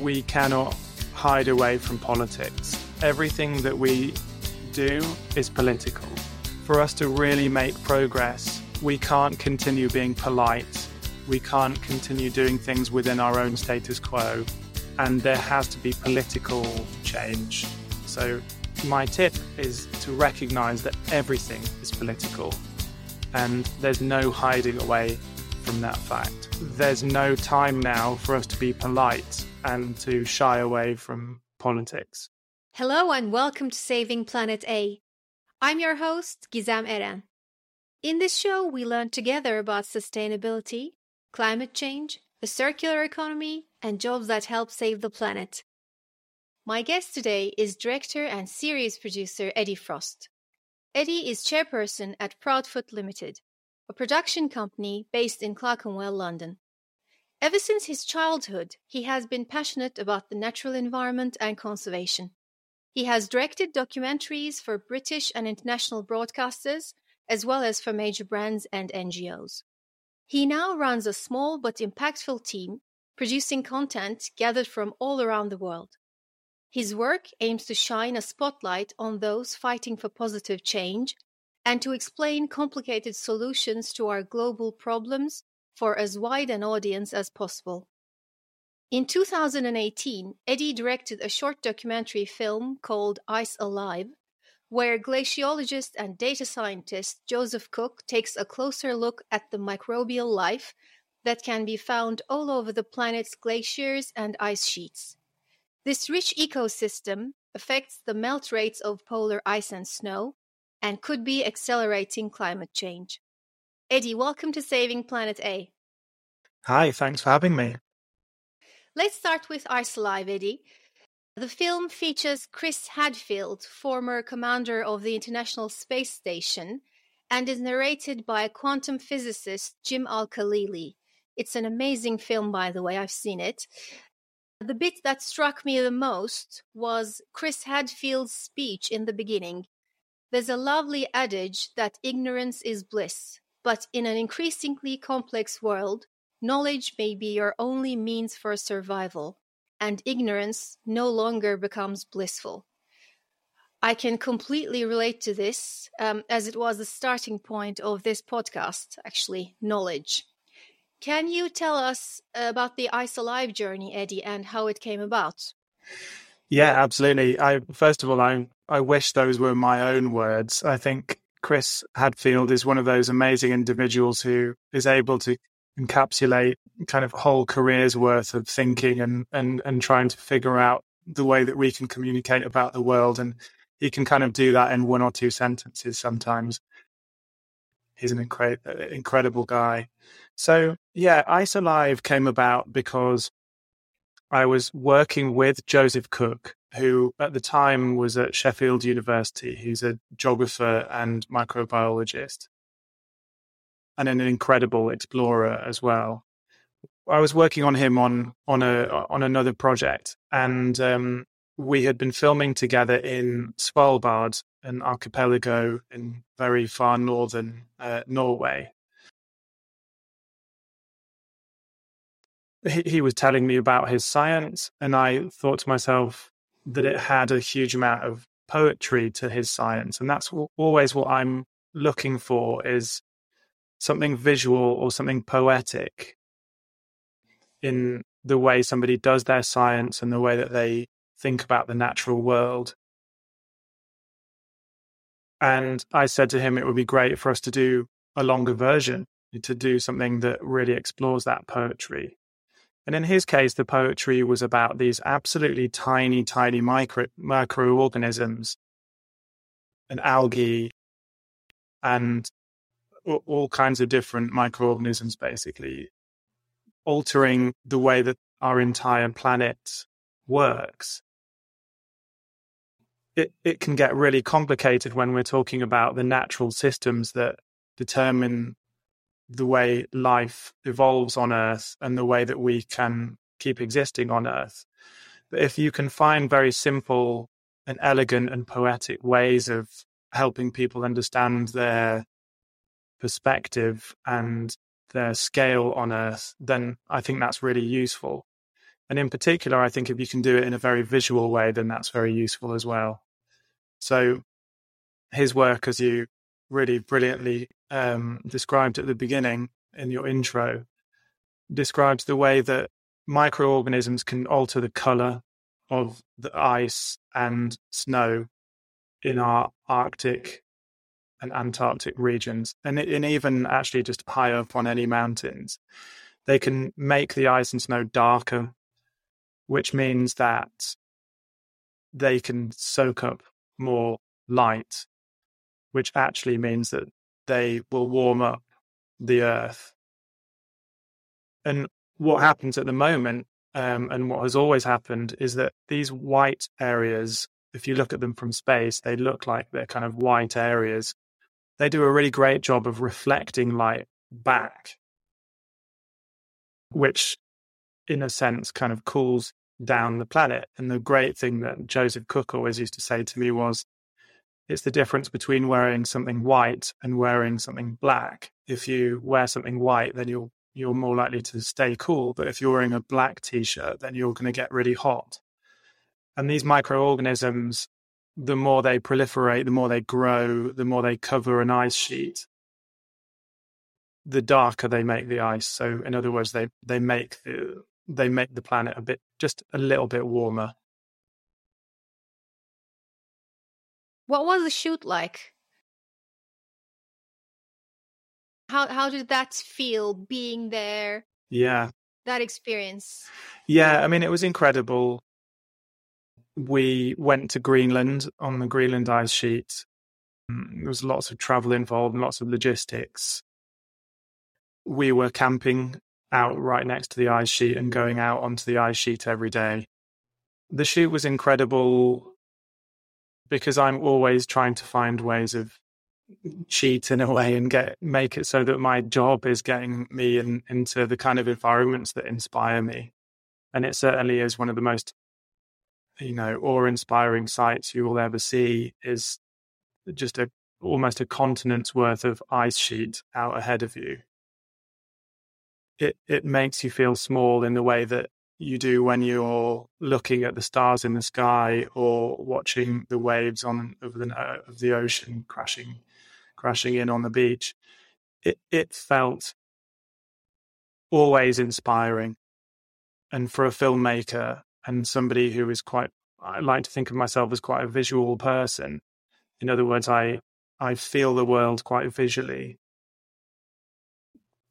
we cannot hide away from politics. Everything that we do is political. For us to really make progress, we can't continue being polite. We can't continue doing things within our own status quo. And there has to be political change. So my tip is to recognize that everything is political. And there's no hiding away from that fact. There's no time now for us to be polite and to shy away from politics. Hello and welcome to Saving Planet A. I'm your host, Gizem Eren. In this show, we learn together about sustainability, climate change, a circular economy, and jobs that help save the planet. My guest today is director and series producer Eddie Frost. Eddie is chairperson at Proudfoot Limited, a production company based in Clerkenwell, London. Ever since his childhood, he has been passionate about the natural environment and conservation. He has directed documentaries for British and international broadcasters, as well as for major brands and NGOs. He now runs a small but impactful team, producing content gathered from all around the world. His work aims to shine a spotlight on those fighting for positive change and to explain complicated solutions to our global problems for as wide an audience as possible. In 2018, Eddie directed a short documentary film called Ice Alive, where glaciologist and data scientist Joseph Cook takes a closer look at the microbial life that can be found all over the planet's glaciers and ice sheets. This rich ecosystem affects the melt rates of polar ice and snow and could be accelerating climate change. Eddie, welcome to Saving Planet A. Hi, thanks for having me. Let's start with Ice Alive, Eddie. The film features Chris Hadfield, former commander of the International Space Station, and is narrated by quantum physicist Jim Al-Khalili. It's an amazing film, by the way. I've seen it. The bit that struck me the most was Chris Hadfield's speech in the beginning. There's a lovely adage that ignorance is bliss, but in an increasingly complex world, knowledge may be your only means for survival, and ignorance no longer becomes blissful. I can completely relate to this, as it was the starting point of this podcast, actually, knowledge. Can you tell us about the Ice Alive journey, Eddie, and how it came about? Yeah, absolutely. First of all, I wish those were my own words. I think Chris Hadfield is one of those amazing individuals who is able to encapsulate kind of whole careers worth of thinking and trying to figure out the way that we can communicate about the world. And he can kind of do that in one or two sentences sometimes. He's an incredible guy. So, yeah, Ice Alive came about because I was working with Joseph Cook, who at the time was at Sheffield University. He's a geographer and microbiologist and an incredible explorer as well. I was working on him on another project, and we had been filming together in Svalbard, an archipelago in very far northern Norway. He was telling me about his science, and I thought to myself that it had a huge amount of poetry to his science. And that's always what I'm looking for, is something visual or something poetic in the way somebody does their science and the way that they think about the natural world. And I said to him, it would be great for us to do a longer version, to do something that really explores that poetry. And in his case, the poetry was about these absolutely tiny, tiny microorganisms and algae and all kinds of different microorganisms, basically altering the way that our entire planet works. It can get really complicated when we're talking about the natural systems that determine the way life evolves on Earth and the way that we can keep existing on Earth. But if you can find very simple and elegant and poetic ways of helping people understand their perspective and their scale on Earth, then I think that's really useful. And in particular, I think if you can do it in a very visual way, then that's very useful as well. So his work, as you really brilliantly described at the beginning in your intro, describes the way that microorganisms can alter the colour of the ice and snow in our Arctic and Antarctic regions, and even actually just high up on any mountains. They can make the ice and snow darker, which means that they can soak up more light, which actually means that they will warm up the Earth. And what happens at the moment, and what has always happened, is that these white areas, if you look at them from space, they look like they're kind of white areas. They do a really great job of reflecting light back, which in a sense kind of cools down the planet. And the great thing that Joseph Cook always used to say to me was, it's the difference between wearing something white and wearing something black. If you wear something white, then you're more likely to stay cool. But if you're wearing a black T-shirt, then you're going to get really hot. And these microorganisms, the more they proliferate, the more they grow, the more they cover an ice sheet, the darker they make the ice. So in other words, they make the planet a bit, just a little bit warmer. What was the shoot like? How did that feel, being there? Yeah. That experience? Yeah, I mean, it was incredible. We went to Greenland on the Greenland ice sheet. There was lots of travel involved and lots of logistics. We were camping out right next to the ice sheet and going out onto the ice sheet every day. The shoot was incredible because I'm always trying to find ways of cheat in a way and make it so that my job is getting me into the kind of environments that inspire me. And it certainly is one of the most, awe-inspiring sights you will ever see, is just almost a continent's worth of ice sheet out ahead of you. It makes you feel small in the way that you do when you're looking at the stars in the sky or watching the waves of the ocean crashing in on the beach. It felt always inspiring. And for a filmmaker and somebody who is I like to think of myself as quite a visual person. In other words, I feel the world quite visually.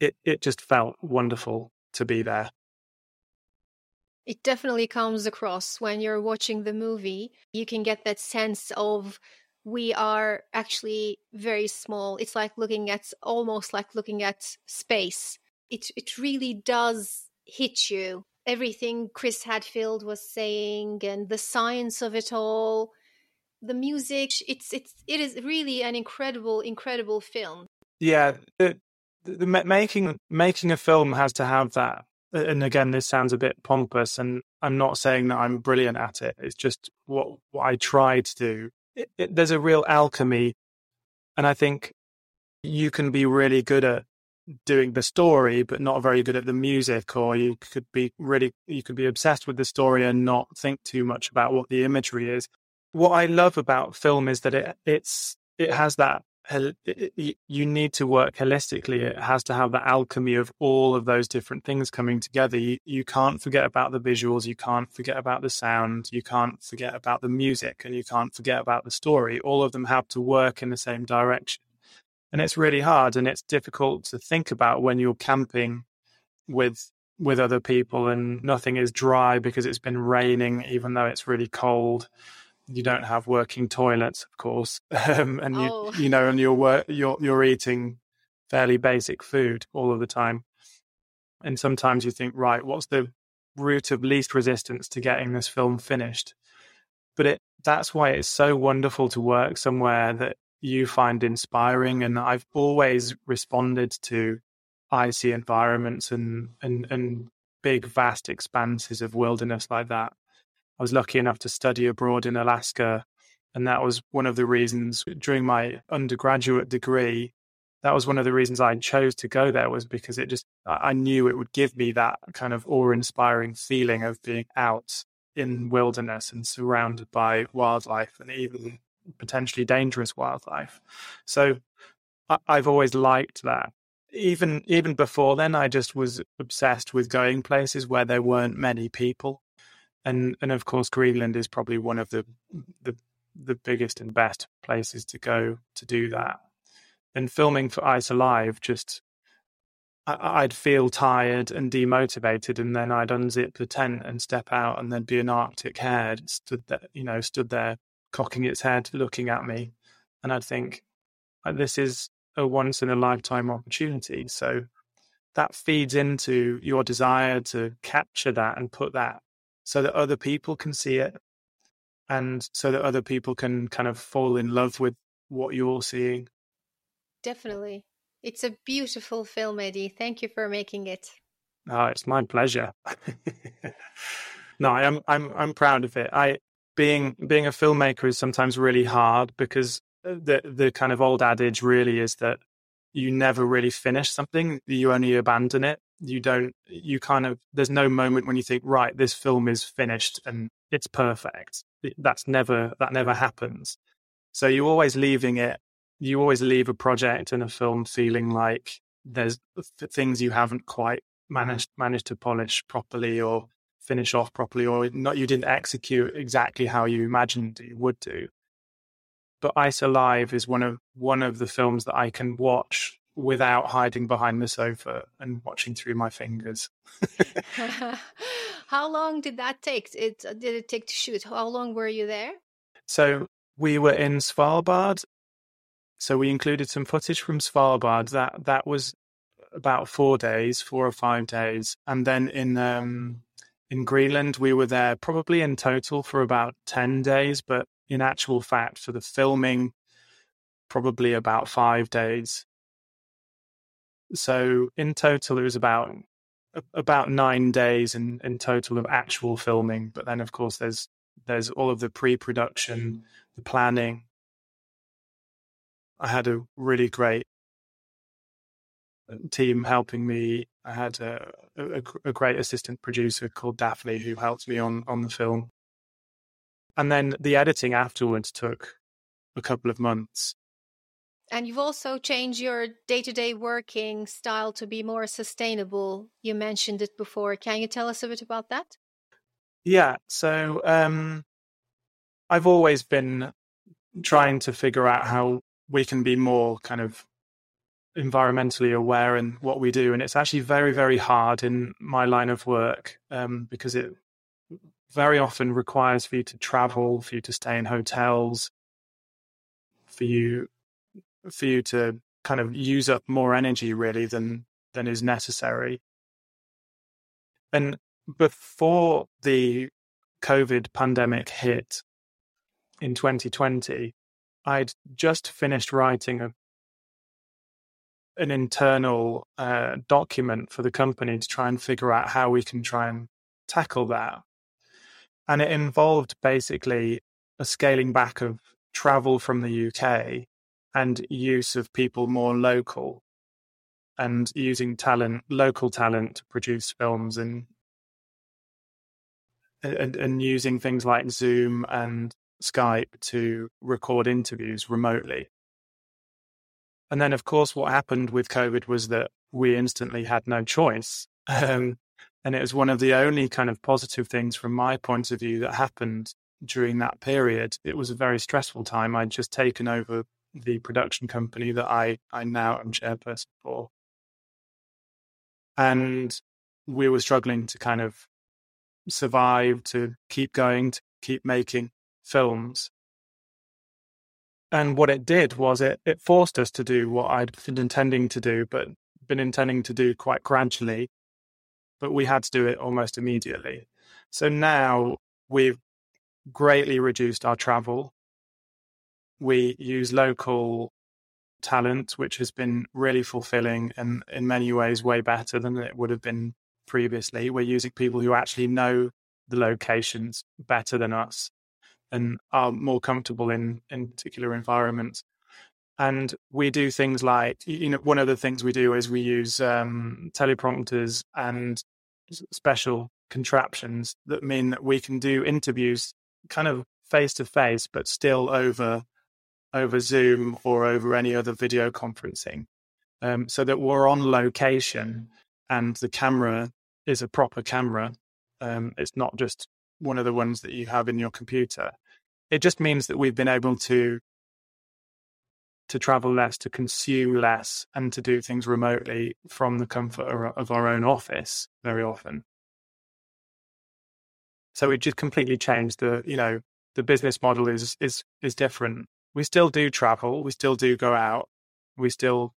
It just felt wonderful to be there. It definitely comes across when you're watching the movie. You can get that sense of, we are actually very small. It's like almost like looking at space. It really does hit you. Everything Chris Hadfield was saying and the science of it all, the music, it is really an incredible film. Yeah. The making a film has to have that. And again, this sounds a bit pompous, and I'm not saying that I'm brilliant at it. It's just what I try to do. There's a real alchemy. And I think you can be really good at doing the story, but not very good at the music, or you could be obsessed with the story and not think too much about what the imagery is. What I love about film is that it has that. You need to work holistically. It has to have the alchemy of all of those different things coming together. You can't forget about the visuals, you can't forget about the sound, you can't forget about the music, and you can't forget about the story. All of them have to work in the same direction. And it's really hard, and it's difficult to think about when you're camping with other people and nothing is dry because it's been raining, even though it's really cold. You don't have working toilets, of course, and you're eating fairly basic food all of the time. And sometimes you think, right, what's the route of least resistance to getting this film finished? But that's why it's so wonderful to work somewhere that you find inspiring. And I've always responded to icy environments and big, vast expanses of wilderness like that. I was lucky enough to study abroad in Alaska, and that was one of the reasons during my undergraduate degree that was one of the reasons I chose to go there, was because it just, I knew it would give me that kind of awe-inspiring feeling of being out in wilderness and surrounded by wildlife, and even potentially dangerous wildlife. So I've always liked that. Even before then, I just was obsessed with going places where there weren't many people. And of course, Greenland is probably one of the biggest and best places to go to do that. And filming for Ice Alive, just I'd feel tired and demotivated, and then I'd unzip the tent and step out, and there'd be an Arctic hare stood there, cocking its head, looking at me, and I'd think, this is a once in a lifetime opportunity. So that feeds into your desire to capture that and put that so that other people can see it, and so that other people can kind of fall in love with what you're seeing. Definitely. It's a beautiful film, Eddie. Thank you for making it. Oh, it's my pleasure. No, I'm proud of it. Being a filmmaker is sometimes really hard, because the kind of old adage really is that you never really finish something, you only abandon it. There's no moment when you think, right, this film is finished and it's perfect. That never happens. So you always leave a project and a film feeling like there's things you haven't quite managed to polish properly or finish off properly, or not, you didn't execute exactly how you imagined you would do. But Ice Alive is one of the films that I can watch without hiding behind the sofa and watching through my fingers. How long did that take? Did it take to shoot? How long were you there? So we were in Svalbard. So we included some footage from Svalbard. That was about 4 or 5 days. And then in Greenland, we were there probably in total for about 10 days. But in actual fact, for the filming, probably about 5 days. So in total, it was about 9 days in total of actual filming. But then, of course, there's all of the pre-production, the planning. I had a really great team helping me. I had a great assistant producer called Daphne who helped me on the film. And then the editing afterwards took a couple of months. And you've also changed your day-to-day working style to be more sustainable. You mentioned it before. Can you tell us a bit about that? Yeah. So I've always been trying to figure out how we can be more kind of environmentally aware in what we do. And it's actually very, very hard in my line of work because it very often requires for you to travel, for you to stay in hotels, for you to kind of use up more energy really than is necessary. And before the COVID pandemic hit in 2020, I'd just finished writing an internal document for the company to try and figure out how we can try and tackle that. And it involved basically a scaling back of travel from the UK and use of people more local, and using local talent to produce films, and using things like Zoom and Skype to record interviews remotely. And then, of course, what happened with COVID was that we instantly had no choice. And it was one of the only kind of positive things from my point of view that happened during that period. It was a very stressful time. I'd just taken over the production company that I now am chairperson for. And we were struggling to kind of survive, to keep going, to keep making films. And what it did was it forced us to do what I'd been intending to do quite gradually, but we had to do it almost immediately. So now we've greatly reduced our travel. We use local talent, which has been really fulfilling and in many ways way better than it would have been previously. We're using people who actually know the locations better than us and are more comfortable in particular environments. And we do things like, you know, one of the things we do is we use teleprompters and special contraptions that mean that we can do interviews kind of face to face, but still over Zoom or over any other video conferencing, so that we're on location and the camera is a proper camera. It's not just one of the ones that you have in your computer. It just means that we've been able to travel less, to consume less, and to do things remotely from the comfort of our own office very often. So it just completely changed the business model is different. We still do travel. We still do go out. We still,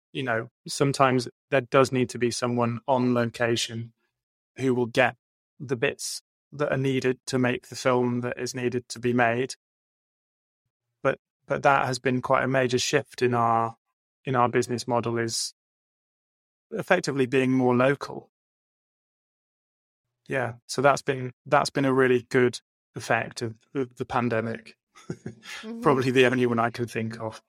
sometimes there does need to be someone on location who will get the bits that are needed to make the film that is needed to be made. But that has been quite a major shift in our business model, is effectively being more local. Yeah, so that's been a really good effect of the pandemic. Mm-hmm. Probably the only one I could think of.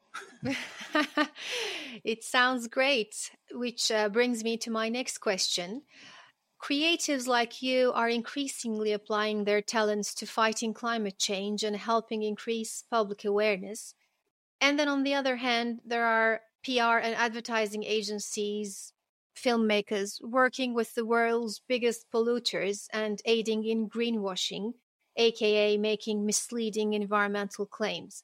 It sounds great, which brings me to my next question. Creatives like you are increasingly applying their talents to fighting climate change and helping increase public awareness. And then on the other hand, there are PR and advertising agencies, filmmakers working with the world's biggest polluters and aiding in greenwashing, aka making misleading environmental claims.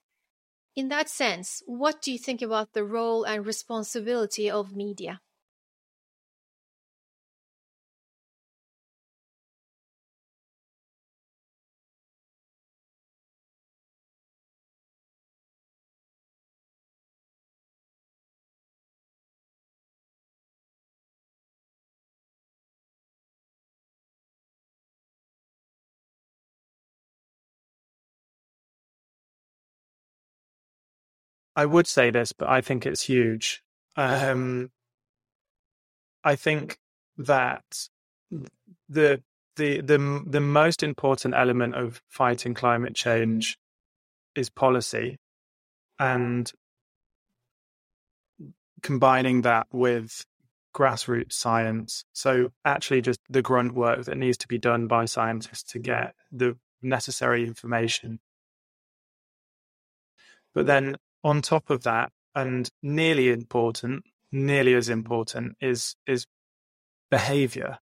In that sense, what do you think about the role and responsibility of media? I would say this, but I think it's huge. I think that the most important element of fighting climate change is policy, and combining that with grassroots science. So actually just the grunt work that needs to be done by scientists to get the necessary information. But then on top of that, and nearly as important, is behaviour.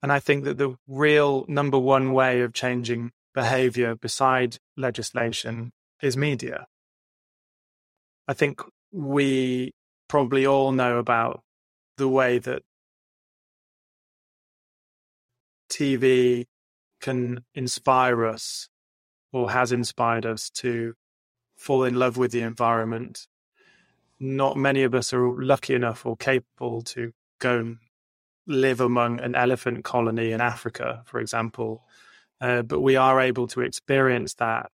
And I think that the real number one way of changing behaviour beside legislation is media. I think we probably all know about the way that TV can inspire us, or has inspired us, to fall in love with the environment. Not many of us are lucky enough or capable to go and live among an elephant colony in Africa, for example. But we are able to experience that,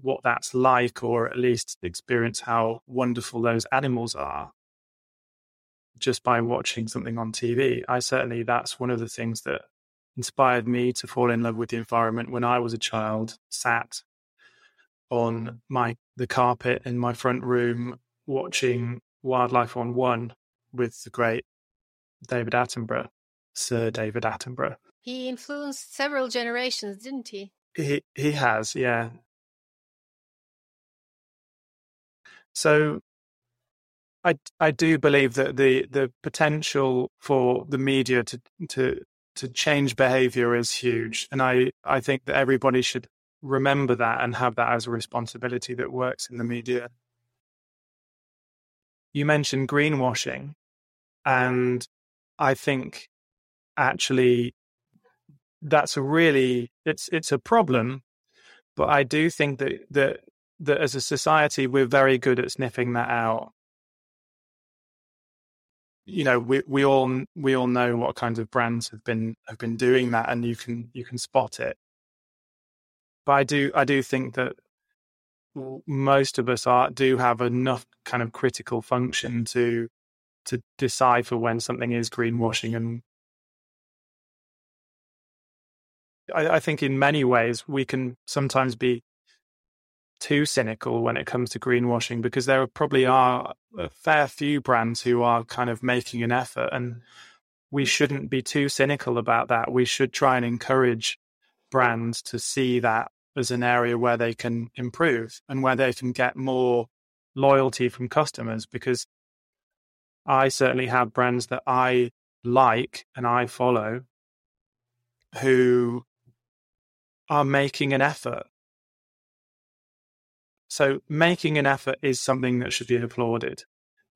what that's like, or at least experience how wonderful those animals are just by watching something on TV. That's one of the things that inspired me to fall in love with the environment when I was a child, sat on the carpet in my front room watching Wildlife on One with the great David Attenborough, Sir David Attenborough. He influenced several generations, didn't he? He has, yeah. So I do believe that the potential for the media to change behaviour is huge, and I think that everybody should remember that and have that as a responsibility that works in the media. You mentioned greenwashing, and I think actually that's it's a problem, but I do think that as a society we're very good at sniffing that out. We all know what kinds of brands have been doing that, and you can spot it. But I do think that most of us do have enough kind of critical function to decipher when something is greenwashing, and I think in many ways we can sometimes be too cynical when it comes to greenwashing, because there probably are a fair few brands who are kind of making an effort, and we shouldn't be too cynical about that. We should try and encourage brands to see that as an area where they can improve and where they can get more loyalty from customers, because I certainly have brands that I like and I follow who are making an effort. So making an effort is something that should be applauded.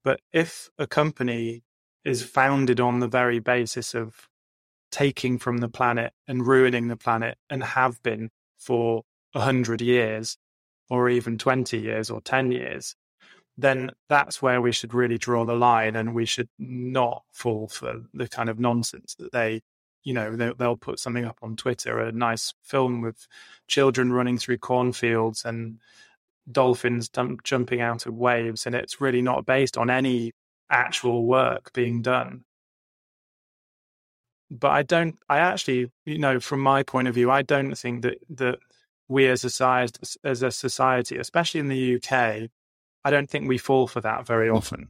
But if a company is founded on the very basis of taking from the planet and ruining the planet, and have been for 100 years or even 20 years or 10 years, then that's where we should really draw the line, and we should not fall for the kind of nonsense that they'll put something up on Twitter, a nice film with children running through cornfields and dolphins jumping out of waves, and it's really not based on any actual work being done. But from my point of view, I don't think that we as a society, especially in the UK, I don't think we fall for that very often.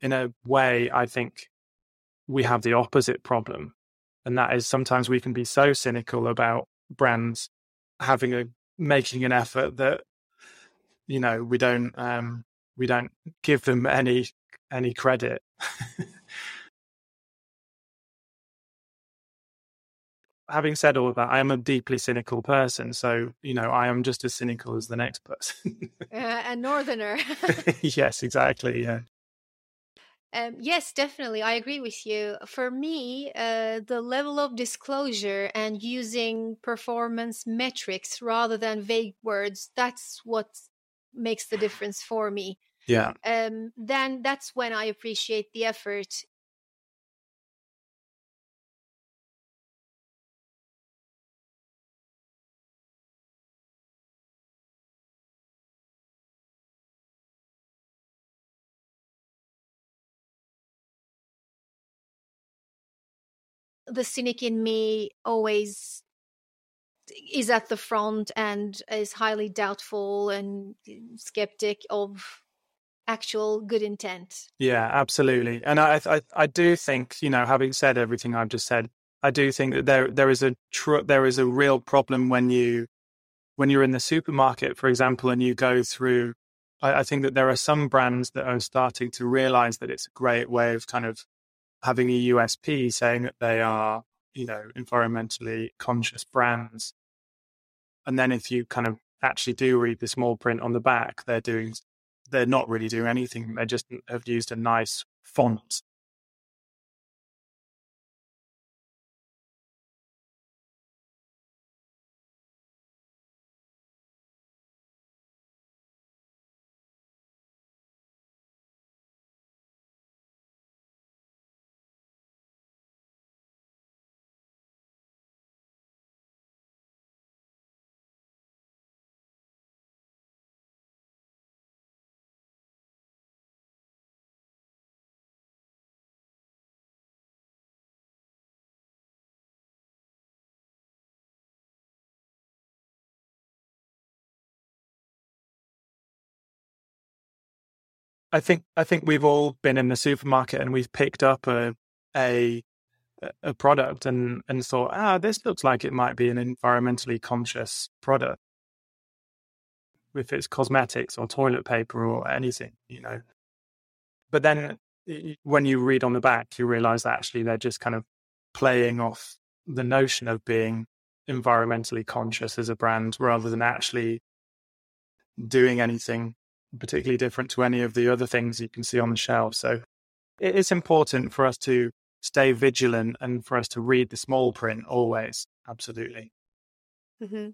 In a way, I think we have the opposite problem. And that is, sometimes we can be so cynical about brands making an effort that, we don't give them any credit. Having said all of that, I am a deeply cynical person. So, I am just as cynical as the next person. A northerner. Yes, exactly. Yeah. Yes, definitely. I agree with you. For me, the level of disclosure and using performance metrics rather than vague words, that's what makes the difference for me. Yeah. Then that's when I appreciate the effort. The cynic in me always is at the front and is highly doubtful and skeptic of actual good intent. Yeah, absolutely. And I do think, having said everything I've just said, I do think that there is a real problem when you're in the supermarket, for example, and you go through. I think that there are some brands that are starting to realize that it's a great way of kind of having a USP, saying that they are, environmentally conscious brands. And then if you kind of actually do read the small print on the back, they're not really doing anything. They just have used a nice font. I think we've all been in the supermarket and we've picked up a product and thought, this looks like it might be an environmentally conscious product. If it's cosmetics or toilet paper or anything, But then when you read on the back, you realise that actually they're just kind of playing off the notion of being environmentally conscious as a brand rather than actually doing anything particularly different to any of the other things you can see on the shelf. So it is important for us to stay vigilant and for us to read the small print always. Absolutely. Mm-hmm.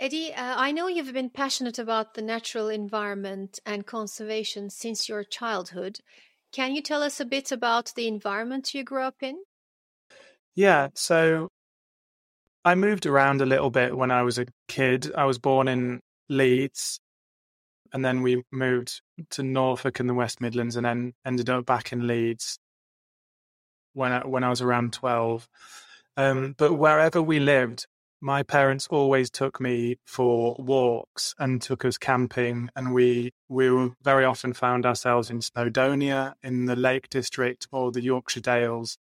Eddie, I know you've been passionate about the natural environment and conservation since your childhood. Can you tell us a bit about the environment you grew up in? Yeah, so I moved around a little bit when I was a kid. I was born in Leeds. And then we moved to Norfolk and the West Midlands, and then ended up back in Leeds when I was around 12. But wherever we lived, my parents always took me for walks and took us camping, and we very often found ourselves in Snowdonia, in the Lake District, or the Yorkshire Dales,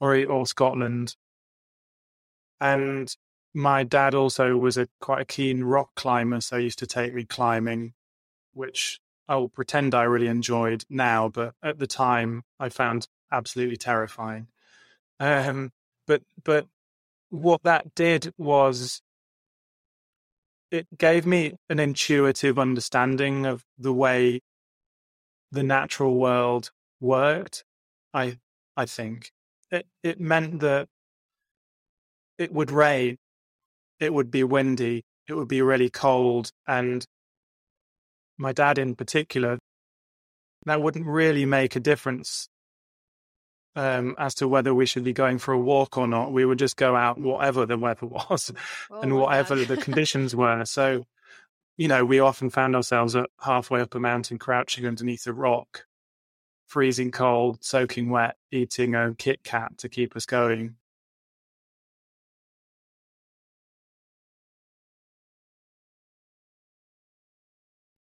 or Scotland. And my dad also was quite a keen rock climber, so he used to take me climbing, which I'll pretend I really enjoyed now, but at the time I found absolutely terrifying. But what that did was it gave me an intuitive understanding of the way the natural world worked. I think it meant that it would rain, it would be windy, it would be really cold, and my dad in particular, that wouldn't really make a difference as to whether we should be going for a walk or not. We would just go out whatever the weather was and whatever the conditions were. So, you know, we often found ourselves at halfway up a mountain, crouching underneath a rock, freezing cold, soaking wet, eating a Kit Kat to keep us going.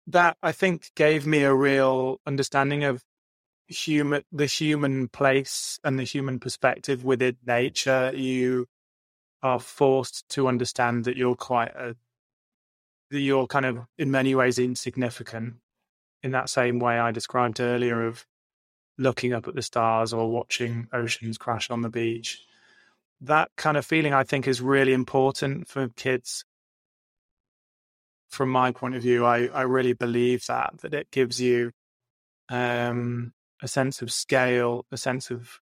That, I think, gave me a real understanding of the human place and the human perspective within nature. You are forced to understand that you're kind of in many ways insignificant, in that same way I described earlier of looking up at the stars or watching oceans crash on the beach. That kind of feeling, I think, is really important for kids. From my point of view, I really believe that it gives you a sense of scale, a sense of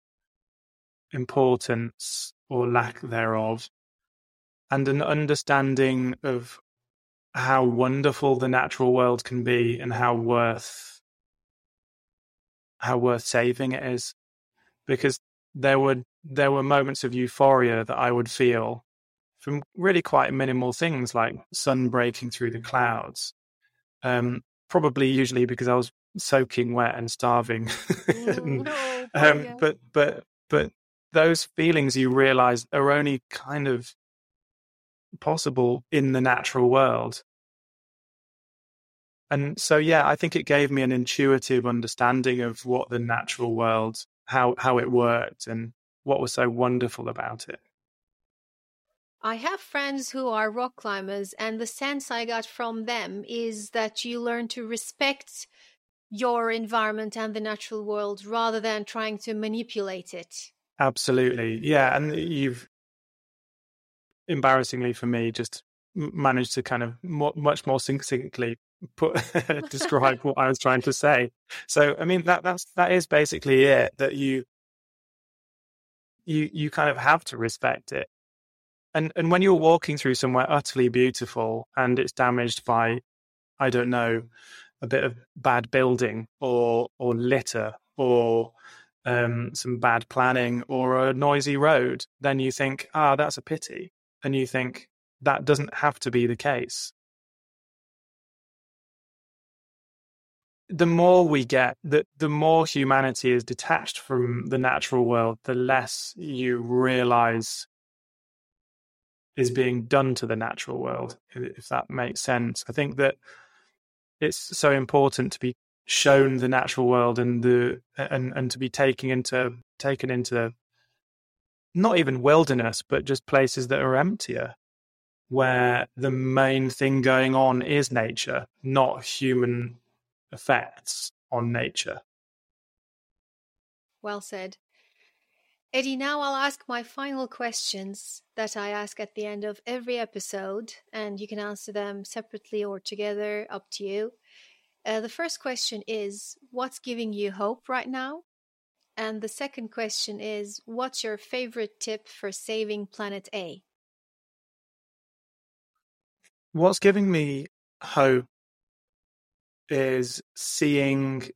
importance or lack thereof, and an understanding of how wonderful the natural world can be and how worth saving it is. Because there were moments of euphoria that I would feel from really quite minimal things, like sun breaking through the clouds, probably usually because I was soaking wet and starving. But those feelings, you realize, are only kind of possible in the natural world. And so, yeah, I think it gave me an intuitive understanding of what the natural world, how it worked and what was so wonderful about it. I have friends who are rock climbers, and the sense I got from them is that you learn to respect your environment and the natural world rather than trying to manipulate it. Absolutely. Yeah. And you've, embarrassingly for me, just managed to kind of much more succinctly describe what I was trying to say. So, I mean, that is basically it, that you kind of have to respect it. And when you're walking through somewhere utterly beautiful and it's damaged by, I don't know, a bit of bad building or litter or some bad planning or a noisy road, then you think, that's a pity. And you think, that doesn't have to be the case. The more we get, the more humanity is detached from the natural world, the less you realize is being done to the natural world, if that makes sense. I think that it's so important to be shown the natural world and to be taken into not even wilderness, but just places that are emptier, where the main thing going on is nature, not human effects on nature. Well said. Eddie, now I'll ask my final questions that I ask at the end of every episode, and you can answer them separately or together, up to you. The first question is, what's giving you hope right now? And the second question is, what's your favorite tip for saving Planet A? What's giving me hope is seeing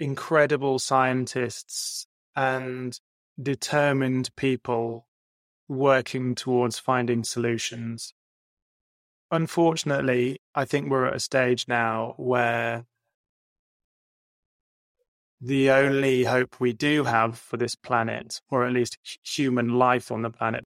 incredible scientists and determined people working towards finding solutions. Unfortunately, I think we're at a stage now where the only hope we do have for this planet, or at least human life on the planet,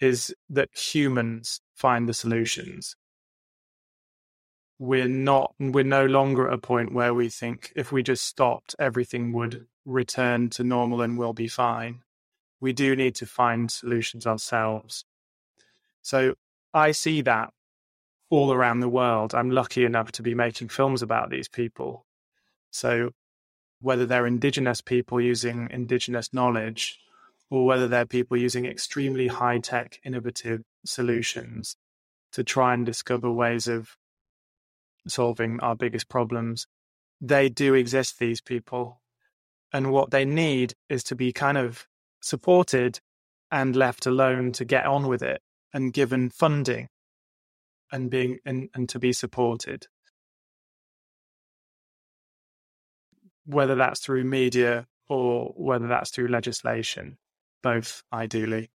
is that humans find the solutions. We're no longer at a point where we think if we just stopped, everything would return to normal and we'll be fine. We do need to find solutions ourselves. So I see that all around the world. I'm lucky enough to be making films about these people. So whether they're indigenous people using indigenous knowledge, or whether they're people using extremely high-tech, innovative solutions to try and discover ways of solving our biggest problems, they do exist, these people. And what they need is to be kind of supported and left alone to get on with it, and given funding and to be supported. Whether that's through media or whether that's through legislation, both ideally.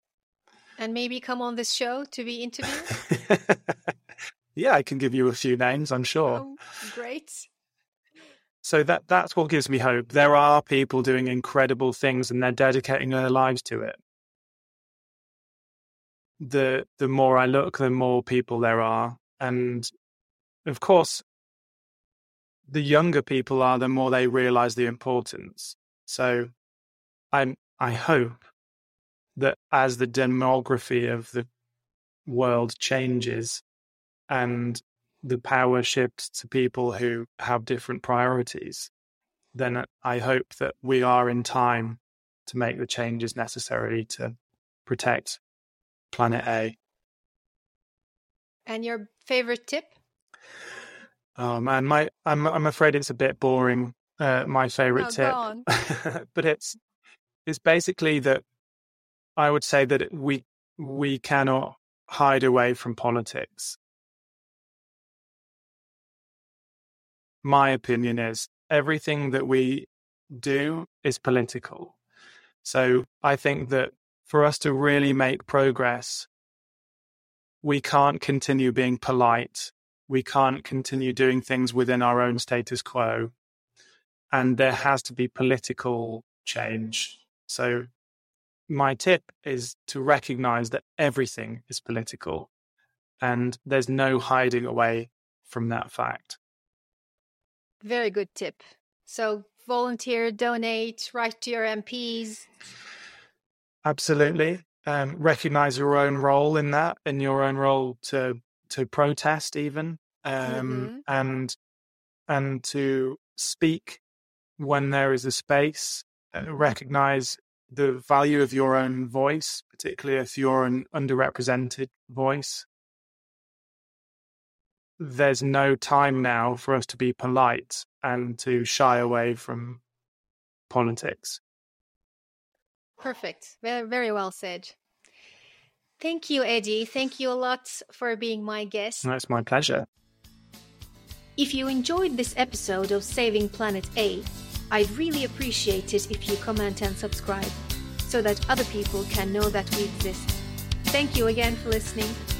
And maybe come on this show to be interviewed? Yeah, I can give you a few names, I'm sure. Oh, great. So that's what gives me hope. There are people doing incredible things and they're dedicating their lives to it. The more I look, the more people there are. And of course, the younger people are, the more they realize the importance. So I hope that as the demography of the world changes and the power shifts to people who have different priorities, then I hope that we are in time to make the changes necessary to protect Planet A. And your favorite tip? Oh man, I'm afraid it's a bit boring. My favorite tip, but it's basically that I would say that we cannot hide away from politics. My opinion is everything that we do is political. So I think that for us to really make progress, we can't continue being polite. We can't continue doing things within our own status quo. And there has to be political change. So my tip is to recognize that everything is political and there's no hiding away from that fact. Very good tip. So volunteer, donate, write to your MPs. Absolutely. Recognize your own role in that and your own role to protest even, and to speak when there is a space. Recognize the value of your own voice, particularly if you're an underrepresented voice. There's no time now for us to be polite and to shy away from politics. Perfect. Very, very well said. Thank you, Eddie. Thank you a lot for being my guest. No, it's my pleasure. If you enjoyed this episode of Saving Planet A, I'd really appreciate it if you comment and subscribe so that other people can know that we exist. Thank you again for listening.